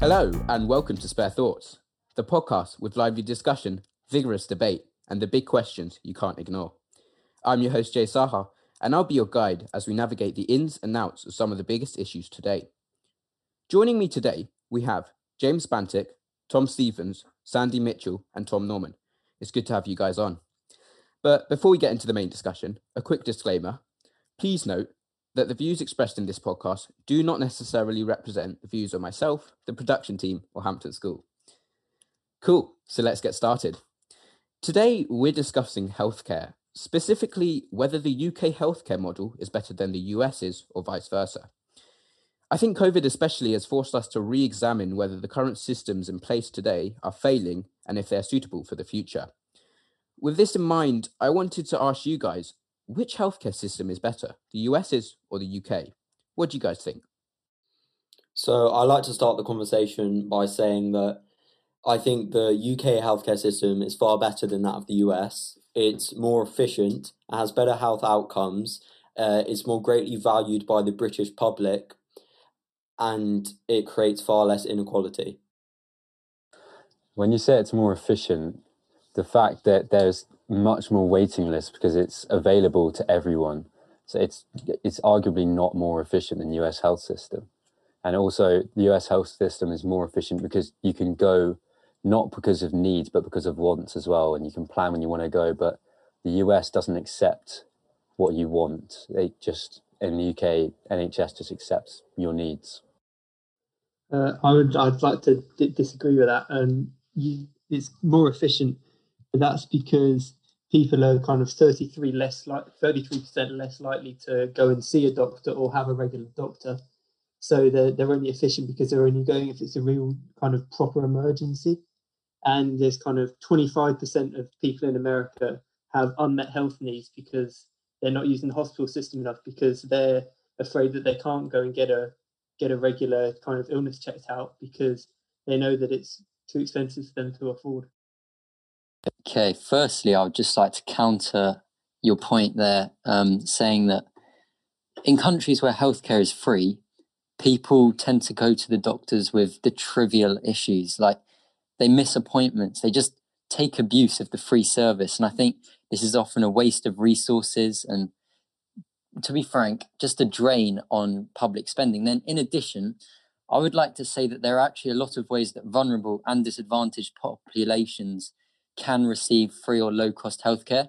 Hello and welcome to Spare Thoughts, the podcast with lively discussion, vigorous debate, and the big questions you can't ignore. I'm your host Jay Saha, and I'll be your guide as we navigate the ins and outs of some of the biggest issues today. Joining me today, we have James Bantick, Tom Stevens, Sandy Mitchell, and Tom Norman. It's good to have you guys on. But before we get into the main discussion, a quick disclaimer. Please note that the views expressed in this podcast do not necessarily represent the views of myself, the production team, or Hampton School. Cool, so let's get started. Today, we're discussing healthcare, specifically whether the UK healthcare model is better than the US's or vice versa. I think COVID especially has forced us to re-examine whether the current systems in place today are failing and if they're suitable for the future. With this in mind, I wanted to ask you guys, which healthcare system is better, the US's or the UK? What do you guys think? So I like to start the conversation by saying that I think the UK healthcare system is far better than that of the US. It's more efficient, it has better health outcomes, it's more greatly valued by the British public, and it creates far less inequality. When you say it's more efficient, the fact that there's much more waiting lists because it's available to everyone. So it's arguably not more efficient than the US health system. And also the US health system is more efficient because you can go not because of needs, but because of wants as well. And you can plan when you want to go, but the US doesn't accept what you want. They just, in the UK, NHS just accepts your needs. I'd like to disagree with that. It's more efficient. That's because people are kind of 33% less likely to go and see a doctor or have a regular doctor. So they're only efficient because they're only going if it's a real kind of proper emergency. And there's kind of 25% of people in America have unmet health needs because they're not using the hospital system enough because they're afraid that they can't go and get a regular kind of illness checked out because they know that it's too expensive for them to afford. Okay, firstly, I would just like to counter your point there, saying that in countries where healthcare is free, people tend to go to the doctors with the trivial issues, like they miss appointments, they just take abuse of the free service. And I think this is often a waste of resources and, to be frank, just a drain on public spending. Then, in addition, I would like to say that there are actually a lot of ways that vulnerable and disadvantaged populations can receive free or low-cost healthcare.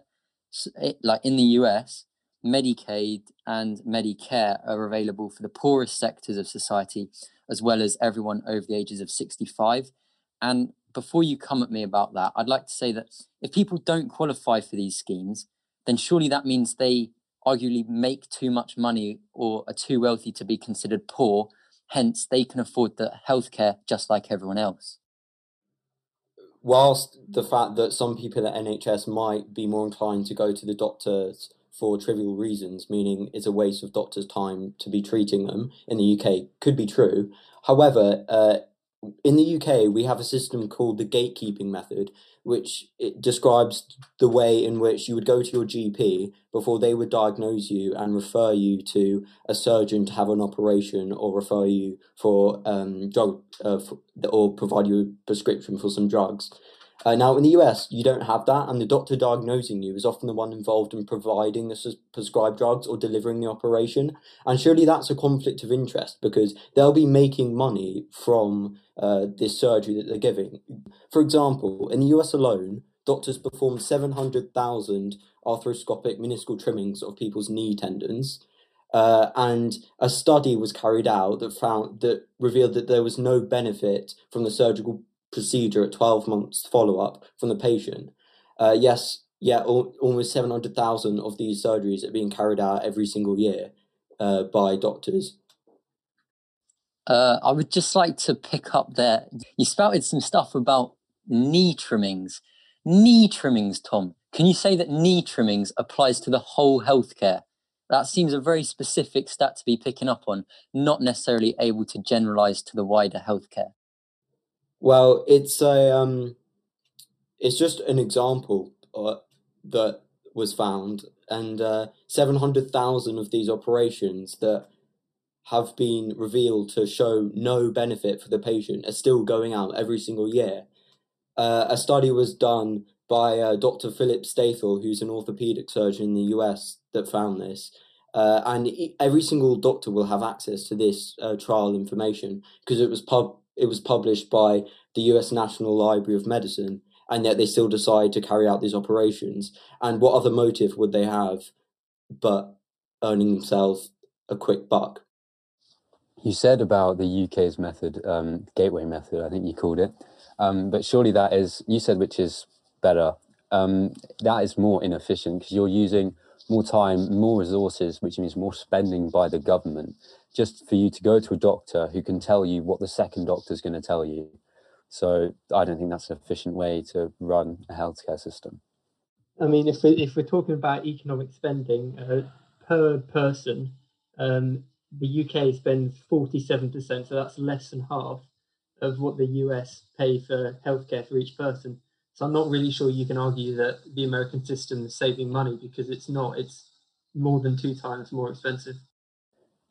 So like in the US, Medicaid and Medicare are available for the poorest sectors of society, as well as everyone over the ages of 65. And before you come at me about that, I'd like to say that if people don't qualify for these schemes, then surely that means they arguably make too much money or are too wealthy to be considered poor. Hence, they can afford the healthcare just like everyone else. Whilst the fact that some people at NHS might be more inclined to go to the doctors for trivial reasons, meaning it's a waste of doctors' time to be treating them in the UK, could be true. However, in the UK, we have a system called the gatekeeping method, which it describes the way in which you would go to your GP before they would diagnose you and refer you to a surgeon to have an operation or refer you for or provide you a prescription for some drugs. Now, in the US, you don't have that, and the doctor diagnosing you is often the one involved in providing the prescribed drugs or delivering the operation. And surely that's a conflict of interest because they'll be making money from this surgery that they're giving. For example, in the US alone, doctors perform 700,000 arthroscopic meniscal trimmings of people's knee tendons. And a study was carried out that revealed that there was no benefit from the surgical procedure at 12 months follow-up from the patient. Almost 700,000 of these surgeries are being carried out every single year by doctors. I would just like to pick up there. You spouted some stuff about knee trimmings. Knee trimmings, Tom. Can you say that knee trimmings applies to the whole healthcare? That seems a very specific stat to be picking up on, not necessarily able to generalise to the wider healthcare. Well, it's just an example that was found and 700,000 of these operations that have been revealed to show no benefit for the patient are still going out every single year. A study was done by Dr. Philip Stathel, who's an orthopedic surgeon in the US, that found this. And every single doctor will have access to this trial information because it was published by the US National Library of Medicine, and yet they still decide to carry out these operations. And what other motive would they have but earning themselves a quick buck? You said about the UK's method, gateway method, I think you called it. But surely that is, you said, which is better. That is more inefficient because you're using more time, more resources, which means more spending by the government, just for you to go to a doctor who can tell you what the second doctor is going to tell you. So I don't think that's an efficient way to run a healthcare system. I mean, if we're talking about economic spending per person, the UK spends 47%, so that's less than half of what the US pay for healthcare for each person. So I'm not really sure you can argue that the American system is saving money, because it's not. It's more than 2 times more expensive.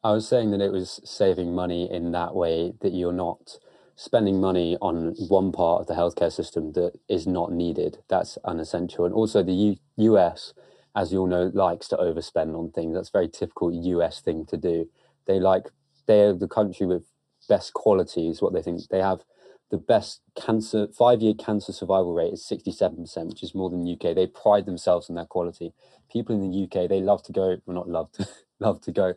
I was saying that it was saving money in that way that you're not spending money on one part of the healthcare system that is not needed. That's unessential. And also the US, as you all know, likes to overspend on things. That's a very typical US thing to do. They're the country with best quality is what they think. They have the best cancer, 5-year cancer survival rate is 67%, which is more than the UK. They pride themselves on their quality. People in the UK, they love to go, well, not love to, love to go.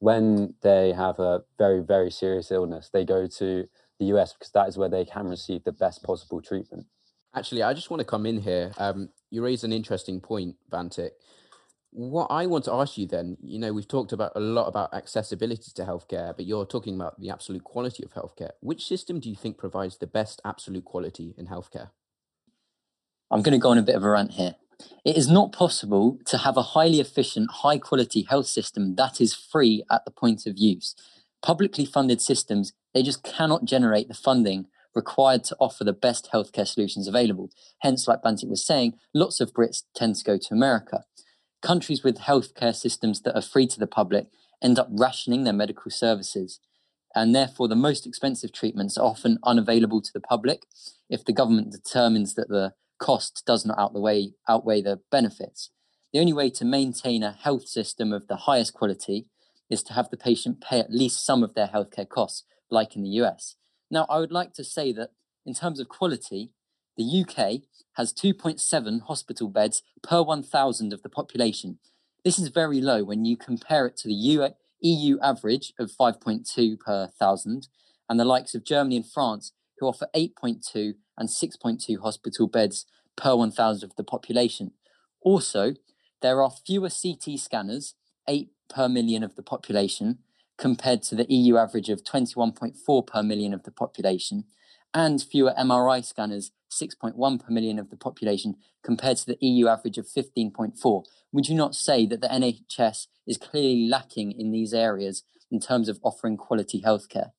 When they have a very, very serious illness, they go to the US because that is where they can receive the best possible treatment. Actually, I just want to come in here. You raise an interesting point, Bantick. What I want to ask you then, you know, we've talked about a lot about accessibility to healthcare, but you're talking about the absolute quality of healthcare. Which system do you think provides the best absolute quality in healthcare? I'm going to go on a bit of a rant here. It is not possible to have a highly efficient, high quality health system that is free at the point of use. Publicly funded systems, they just cannot generate the funding required to offer the best healthcare solutions available. Hence, like Bantick was saying, lots of Brits tend to go to America. Countries with healthcare systems that are free to the public end up rationing their medical services, and therefore the most expensive treatments are often unavailable to the public if the government determines that the cost does not outweigh the benefits. The only way to maintain a health system of the highest quality is to have the patient pay at least some of their healthcare costs, like in the US. Now, I would like to say that in terms of quality, the UK has 2.7 hospital beds per 1,000 of the population. This is very low when you compare it to the EU average of 5.2 per 1,000 and the likes of Germany and France, who offer 8.2 and 6.2 hospital beds per 1,000 of the population. Also, there are fewer CT scanners, 8 per million of the population, compared to the EU average of 21.4 per million of the population, and fewer MRI scanners, 6.1 per million of the population, compared to the EU average of 15.4. Would you not say that the NHS is clearly lacking in these areas in terms of offering quality healthcare?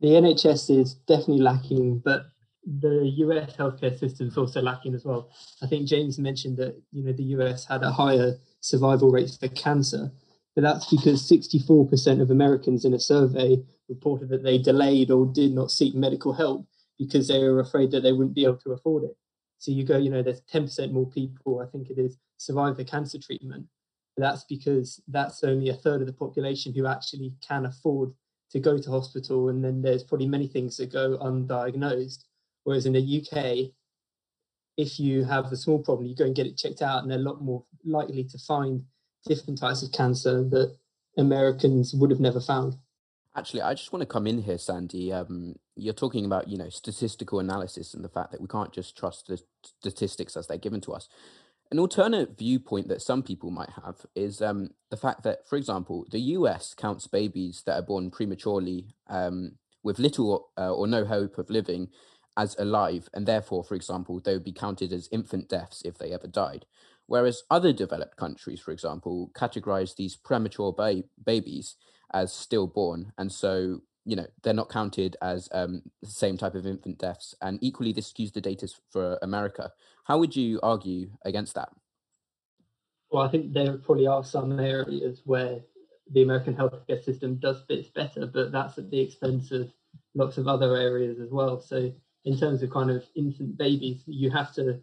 The NHS is definitely lacking, but the US healthcare system is also lacking as well. I think James mentioned that, you know, the US had a higher survival rate for cancer, but that's because 64% of Americans in a survey reported that they delayed or did not seek medical help because they were afraid that they wouldn't be able to afford it. So you go, you know, there's 10% more people, I think it is, survive the cancer treatment. But that's because that's only a third of the population who actually can afford to go to hospital. And then there's probably many things that go undiagnosed. Whereas in the UK, if you have a small problem, you go and get it checked out, and they're a lot more likely to find different types of cancer that Americans would have never found. Actually, I just want to come in here, Sandy. You're talking about, you know, statistical analysis and the fact that we can't just trust the statistics as they're given to us. An alternate viewpoint that some people might have is the fact that, for example, the US counts babies that are born prematurely with little or no hope of living as alive, and therefore, for example, they would be counted as infant deaths if they ever died. Whereas other developed countries, for example, categorize these premature babies as stillborn, and so, you know, they're not counted as the same type of infant deaths, and equally this skews the data for America. How would you argue against that? well, I think there probably are some areas where the American healthcare system does bits better, but that's at the expense of lots of other areas as well. So in terms of kind of infant babies, you have to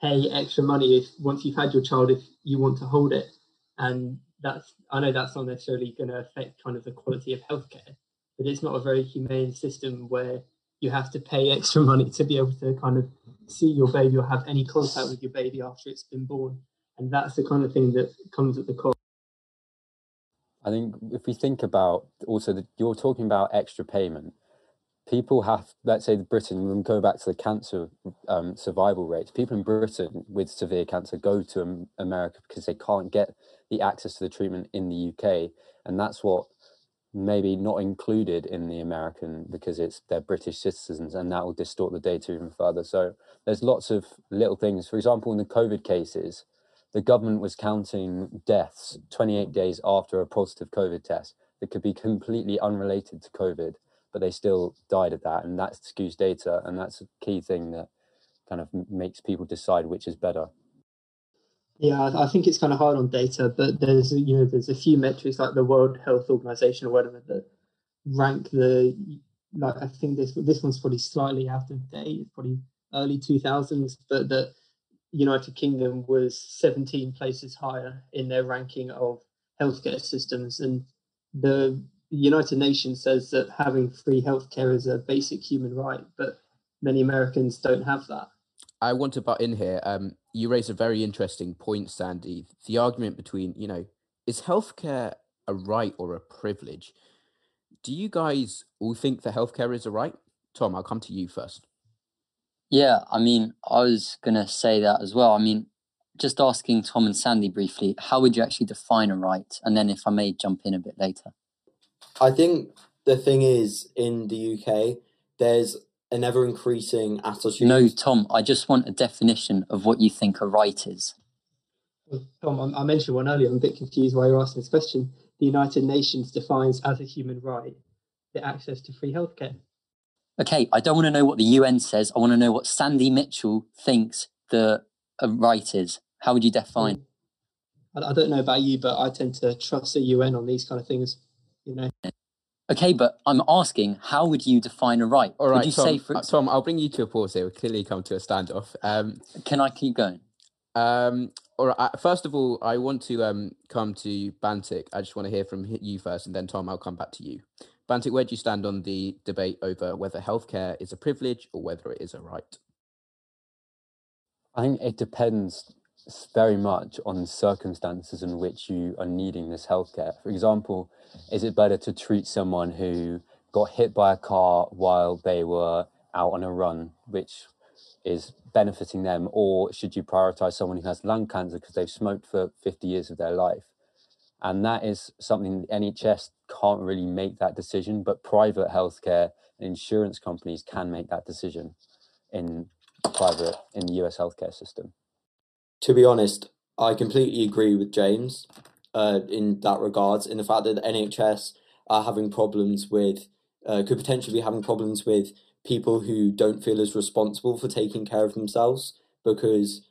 pay extra money if once you've had your child, if you want to hold it. And that's, I know that's not necessarily going to affect kind of the quality of healthcare, but it's not a very humane system where you have to pay extra money to be able to kind of see your baby or have any contact with your baby after it's been born. And that's the kind of thing that comes at the cost. I think if we think about also that you're talking about extra payment, people have, let's say Britain, when we go back to the cancer survival rates, people in Britain with severe cancer go to America because they can't get the access to the treatment in the UK. And that's what maybe not included in the American, because it's their British citizens, and that will distort the data even further. So there's lots of little things. For example, in the COVID cases, the government was counting deaths 28 days after a positive COVID test that could be completely unrelated to COVID, but they still died of that. And that skews data. And that's a key thing that kind of makes people decide which is better. Yeah, I think it's kind of hard on data, but there's, you know, there's a few metrics like the World Health Organization or whatever that rank the, like, I think this one's probably slightly out of date, it's probably early 2000s, but that United Kingdom was 17 places higher in their ranking of healthcare systems. And the United Nations says that having free healthcare is a basic human right, but many Americans don't have that. I want to butt in here. You raise a very interesting point, Sandy. The argument between, you know, is healthcare a right or a privilege? Do you guys all think that healthcare is a right? Tom, I'll come to you first. Yeah, I mean, I was going to say that as well. I mean, just asking Tom and Sandy briefly, how would you actually define a right? And then if I may jump in a bit later. I think the thing is, in the UK, there's an ever-increasing attitude. No, Tom, I just want a definition of what you think a right is. Well, Tom, I mentioned one earlier. I'm a bit confused why you're asking this question. The United Nations defines as a human right the access to free healthcare. Okay, I don't want to know what the UN says. I want to know what Sandy Mitchell thinks the right is. How would you define? I don't know about you, but I tend to trust the UN on these kind of things, you know. Okay, but I'm asking, how would you define a right? All right, Tom, say Tom, I'll bring you to a pause here. We've clearly come to a standoff. Can I keep going? All right. First of all, I want to come to Bantick. I just want to hear from you first, and then, Tom, I'll come back to you. Bantick, where do you stand on the debate over whether healthcare is a privilege or whether it is a right? I think it depends very much on the circumstances in which you are needing this healthcare. For example, is it better to treat someone who got hit by a car while they were out on a run, which is benefiting them, or should you prioritize someone who has lung cancer because they've smoked for 50 years of their life? And that is something the NHS can't really make that decision, but private healthcare and insurance companies can make that decision in the US healthcare system. To be honest, I completely agree with James in that regards, in the fact that the NHS are having problems with, could potentially be having problems with people who don't feel as responsible for taking care of themselves because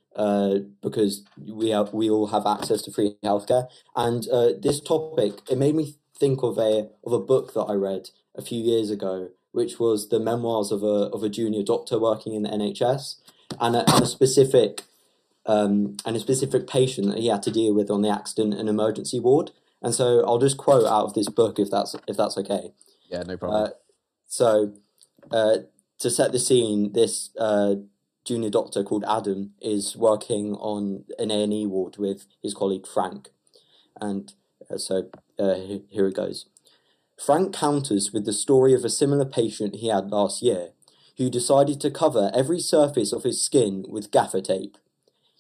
we all have access to free healthcare. And this topic, it made me think of a book that I read a few years ago, which was the memoirs of a junior doctor working in the NHS, and a specific patient that he had to deal with on the accident and emergency ward. And so I'll just quote out of this book if that's okay. Yeah, no problem. So to set the scene, this junior doctor called Adam is working on an A&E ward with his colleague Frank. And here it goes. Frank counters with the story of a similar patient he had last year, who decided to cover every surface of his skin with gaffer tape.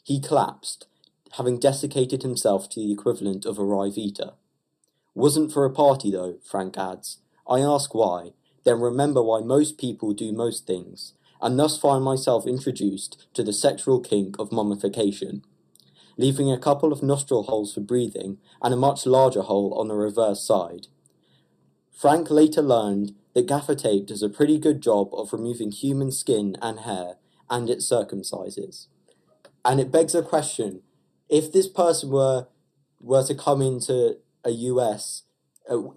He collapsed, having desiccated himself to the equivalent of a live eater. Wasn't for a party, though, Frank adds. I ask why, then remember why most people do most things, and thus find myself introduced to the sexual kink of mummification, leaving a couple of nostril holes for breathing and a much larger hole on the reverse side. Frank later learned that gaffer tape does a pretty good job of removing human skin and hair, and it circumcises. And it begs a question, if this person were to come into a US,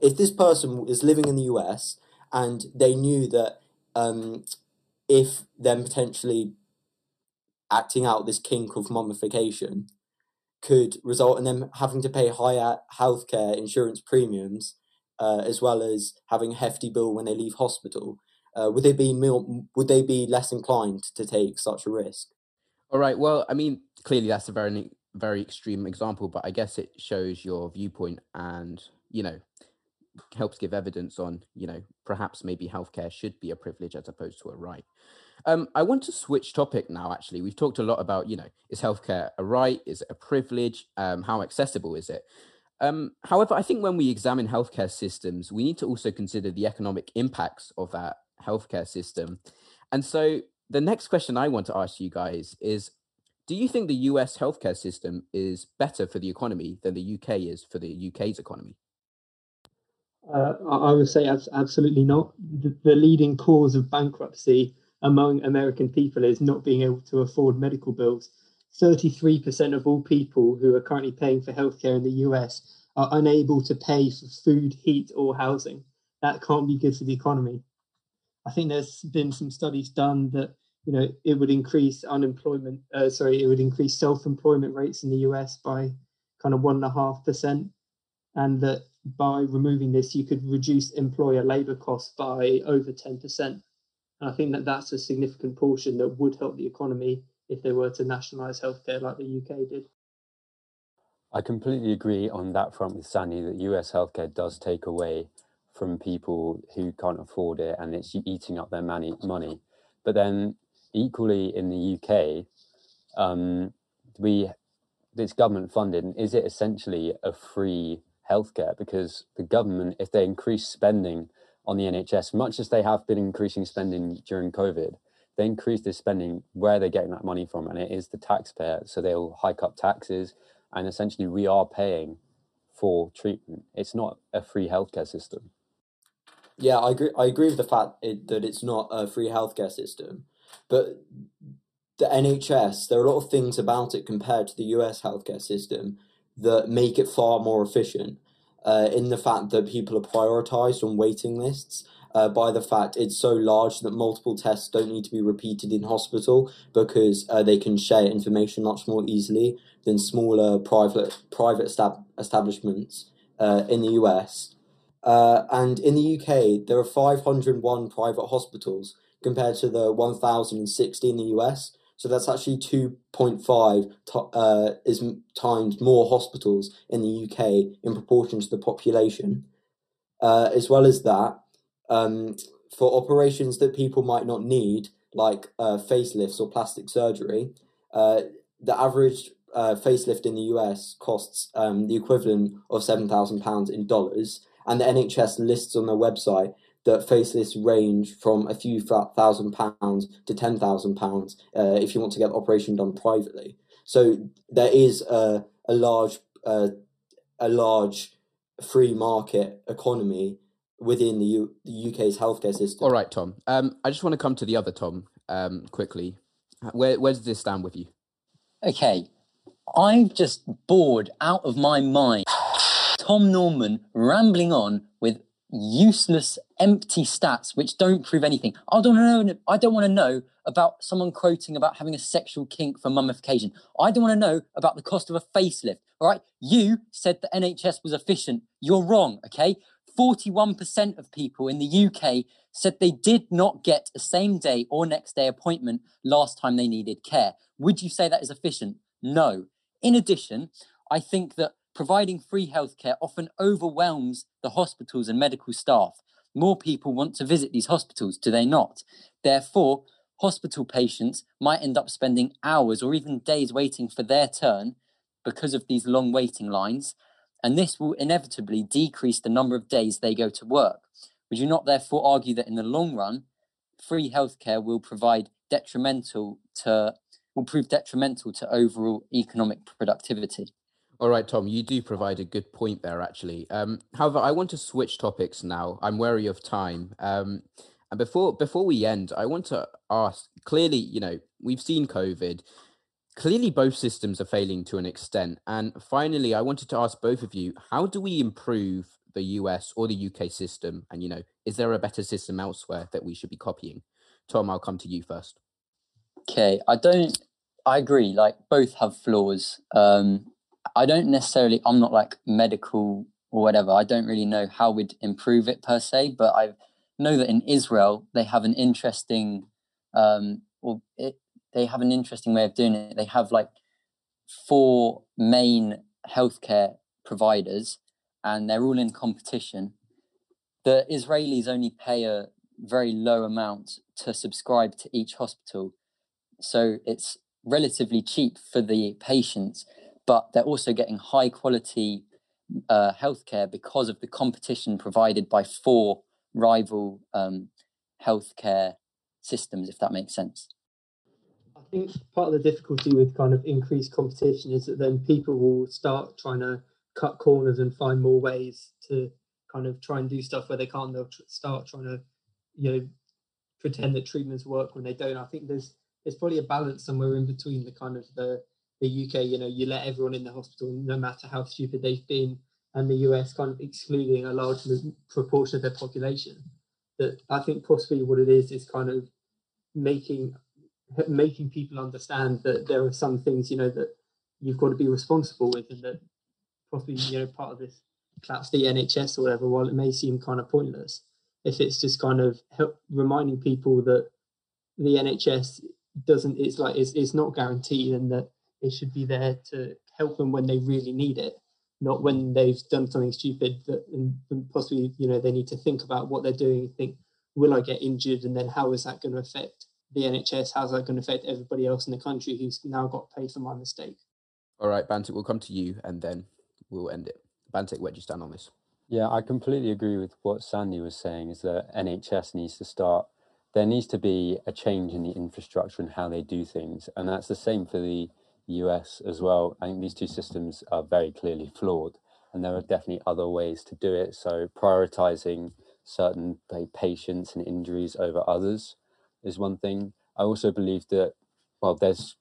if this person is living in the US and they knew that if them potentially acting out this kink of mummification could result in them having to pay higher healthcare insurance premiums, as well as having a hefty bill when they leave hospital, would they be less inclined to take such a risk? All right. Well, I mean, clearly that's a very, very extreme example, but I guess it shows your viewpoint and, you know, helps give evidence on, you know, perhaps maybe healthcare should be a privilege as opposed to a right. I want to switch topic now, actually. We've talked a lot about, you know, is healthcare a right? Is it a privilege? How accessible is it? However, I think when we examine healthcare systems, we need to also consider the economic impacts of that healthcare system. And so the next question I want to ask you guys is, do you think the US healthcare system is better for the economy than the UK is for the UK's economy? I would say absolutely not. The leading cause of bankruptcy among American people is not being able to afford medical bills. 33% of all people who are currently paying for healthcare in the US are unable to pay for food, heat, or housing. That can't be good for the economy. I think there's been some studies done that, you know, it would increase it would increase self-employment rates in the US by kind of 1.5%, and that by removing this, you could reduce employer labour costs by over 10%. And I think that that's a significant portion that would help the economy if they were to nationalise healthcare like the UK did. I completely agree on that front with Sandy, that US healthcare does take away from people who can't afford it, and it's eating up their money. But then equally in the UK, it's government funded, and is it essentially a free healthcare? Because the government, if they increase spending on the NHS, much as they have been increasing spending during COVID, they increase this spending, where they're getting that money from, and it is the taxpayer. So they'll hike up taxes, and essentially we are paying for treatment. It's not a free healthcare system. Yeah, I agree with the fact that it's not a free healthcare system, but the NHS, there are a lot of things about it compared to the US healthcare system that make it far more efficient, in the fact that people are prioritised on waiting lists, by the fact it's so large that multiple tests don't need to be repeated in hospital because they can share information much more easily than smaller private establishments in the US. And in the UK, there are 501 private hospitals compared to the 1,060 in the US. So that's actually 2.5 times more hospitals in the UK in proportion to the population. As well as that, for operations that people might not need, like facelifts or plastic surgery, the average facelift in the US costs the equivalent of £7,000 in dollars. And the NHS lists on their website that facelifts range from a few £1,000 to £10,000 if you want to get the operation done privately. So there is a large free market economy within the UK's healthcare system. All right, Tom. I just want to come to the other Tom quickly. Where does this stand with you? Okay, I'm just bored out of my mind. Tom Norman rambling on with useless, empty stats which don't prove anything. I don't want to know about someone quoting about having a sexual kink for mummification. I don't want to know about the cost of a facelift. All right, you said the NHS was efficient. You're wrong, okay? 41% of people in the UK said they did not get a same-day or next-day appointment last time they needed care. Would you say that is efficient? No. In addition, I think that providing free healthcare often overwhelms the hospitals and medical staff. More people want to visit these hospitals, do they not? Therefore, hospital patients might end up spending hours or even days waiting for their turn because of these long waiting lines, and this will inevitably decrease the number of days they go to work. Would you not therefore argue that in the long run, free healthcare will prove detrimental to overall economic productivity? All right, Tom, you do provide a good point there, actually. However, I want to switch topics now. I'm wary of time. And before we end, I want to ask, clearly, you know, we've seen COVID. Clearly, both systems are failing to an extent. And finally, I wanted to ask both of you, how do we improve the US or the UK system? And, you know, is there a better system elsewhere that we should be copying? Tom, I'll come to you first. Okay, I agree, like both have flaws. I'm not like medical or whatever. I don't really know how we'd improve it per se, but I know that in Israel, they have an interesting, they have an interesting way of doing it. They have like 4 main healthcare providers and they're all in competition. The Israelis only pay a very low amount to subscribe to each hospital. So it's relatively cheap for the patients, but they're also getting high quality healthcare because of the competition provided by 4 rival healthcare systems, if that makes sense. I think part of the difficulty with kind of increased competition is that then people will start trying to cut corners and find more ways to kind of try and do stuff where they can't. They'll start trying to, you know, pretend that treatments work when they don't. I think there's probably a balance somewhere in between the kind of the UK, you know, you let everyone in the hospital no matter how stupid they've been, and the US kind of excluding a large proportion of their population. That I think possibly what it is kind of making people understand that there are some things, you know, that you've got to be responsible with, and that possibly, you know, part of this collapse the NHS or whatever, while it may seem kind of pointless, if it's just kind of reminding people that the NHS it's not guaranteed, and that it should be there to help them when they really need it, not when they've done something stupid and possibly, you know, they need to think about what they're doing and think, will I get injured? And then how is that going to affect the NHS? How's that going to affect everybody else in the country who's now got paid for my mistake? All right, Bantick, we'll come to you and then we'll end it. Bantick, where do you stand on this? Yeah, I completely agree with what Sandy was saying, is that NHS needs to start. There needs to be a change in the infrastructure and how they do things. And that's the same for the US as well. I think these 2 systems are very clearly flawed, and there are definitely other ways to do it. So prioritizing certain patients and injuries over others is one thing. I also believe that, well, there's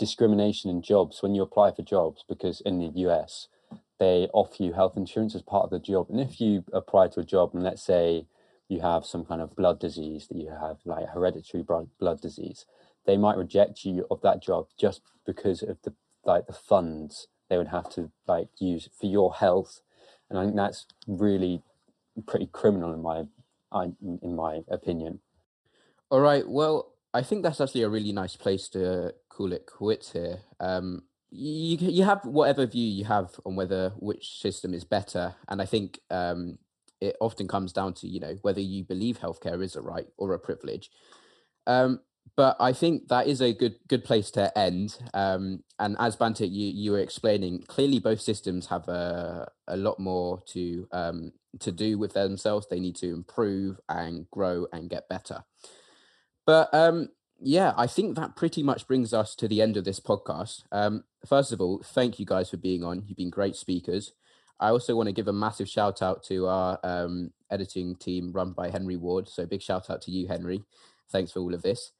discrimination in jobs when you apply for jobs, because in the US, they offer you health insurance as part of the job. And if you apply to a job and let's say you have some kind of blood disease that you have, like hereditary blood disease, they might reject you of that job just because of the funds they would have to like use for your health. And I think that's really pretty criminal in my opinion. All right, well, I think that's actually a really nice place to call it quits here. You have whatever view you have on which system is better. And I think it often comes down to, you know, whether you believe healthcare is a right or a privilege. But I think that is a good place to end. And as Bantick, you were explaining, clearly both systems have a lot more to do with themselves. They need to improve and grow and get better. But yeah, I think that pretty much brings us to the end of this podcast. First of all, thank you guys for being on. You've been great speakers. I also want to give a massive shout out to our editing team run by Henry Ward. So big shout out to you, Henry. Thanks for all of this.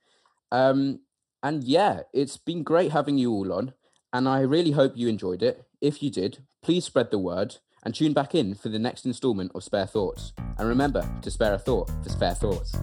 And yeah, it's been great having you all on. And I really hope you enjoyed it. If you did, please spread the word and tune back in for the next installment of Spare Thoughts. And remember to spare a thought for Spare Thoughts.